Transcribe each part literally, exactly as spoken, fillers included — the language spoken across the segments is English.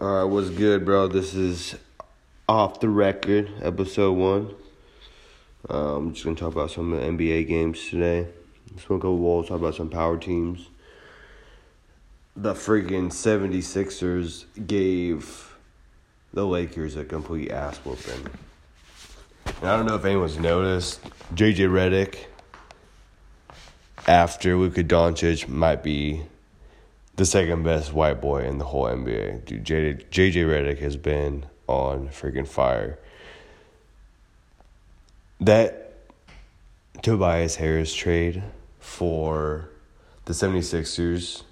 All right, what's good, bro? This is Off the Record, episode one. Uh, I'm just going to talk about some of the N B A games today. I'm just going to go wall, talk about some power teams. The freaking seventy-sixers gave the Lakers a complete ass whooping. And I don't know if anyone's noticed, J J. Redick, after Luka Doncic, might be the second best white boy in the whole N B A. Dude, J J Redick has been on freaking fire. That Tobias Harris trade for the seventy-sixers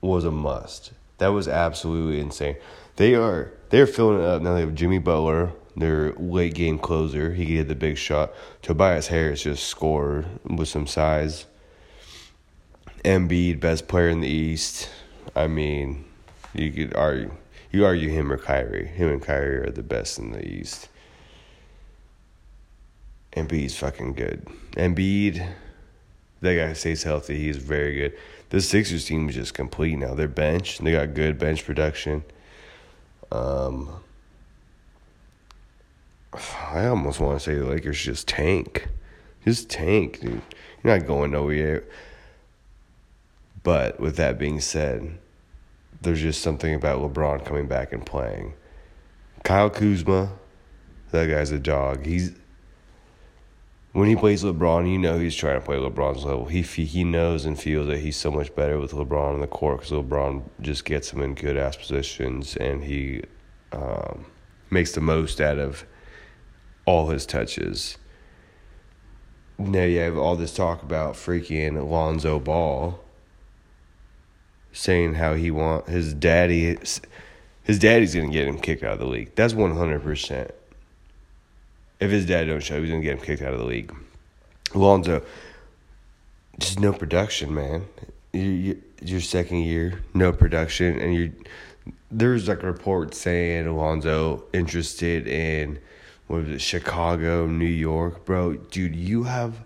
was a must. That was absolutely insane. They are they're filling it up. Now they have Jimmy Butler, their late game closer. He gave the big shot. Tobias Harris just scored with some size. Embiid, best player in the East. I mean, you could argue you argue him or Kyrie. Him and Kyrie are the best in the East. Embiid's fucking good. Embiid, that guy stays healthy. He's very good. The Sixers team is just complete now. Their bench, they got good bench production. Um, I almost want to say the Lakers just tank. Just tank, dude. You're not going nowhere. But with that being said, there's just something about LeBron coming back and playing. Kyle Kuzma, that guy's a dog. He's when he plays LeBron, you know he's trying to play LeBron's level. He he knows and feels that he's so much better with LeBron on the court because LeBron just gets him in good ass positions and he um, makes the most out of all his touches. Now you have all this talk about freaking Lonzo Ball, saying how he want his daddy, his daddy's gonna get him kicked out of the league. That's one hundred percent. If his dad don't show up, he's going to get him kicked out of the league. Lonzo, just no production, man. You, you, your second year, no production. And you, there's like a report saying Lonzo interested in, what was it, Chicago, New York. Bro, dude, you have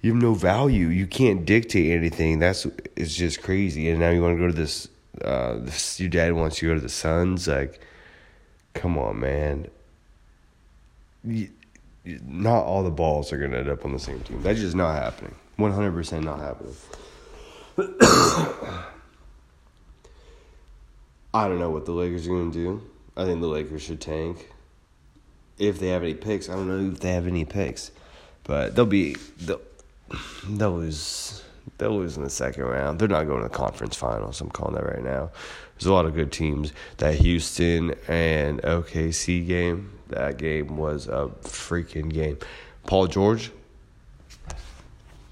you have no value. You can't dictate anything. That's It's just crazy. And now you want to go to this, uh, this your dad wants you to go to the Suns. Like, come on, man. Not all the balls are going to end up on the same team. That's just not happening. one hundred percent not happening. I don't know what the Lakers are going to do. I think the Lakers should tank. If they have any picks, I don't know if they have any picks. But they'll be they'll, they'll lose they'll lose in the second round. They're not going to the conference finals. I'm calling that right now. There's a lot of good teams. That Houston and O K C game, that game was a freaking game. Paul George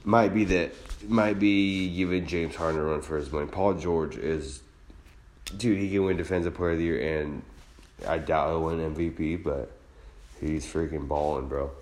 might be that might be giving James Harden a run for his money. Paul George is, dude, he can win Defensive Player of the Year, and I doubt he'll win M V P, but he's freaking balling, bro.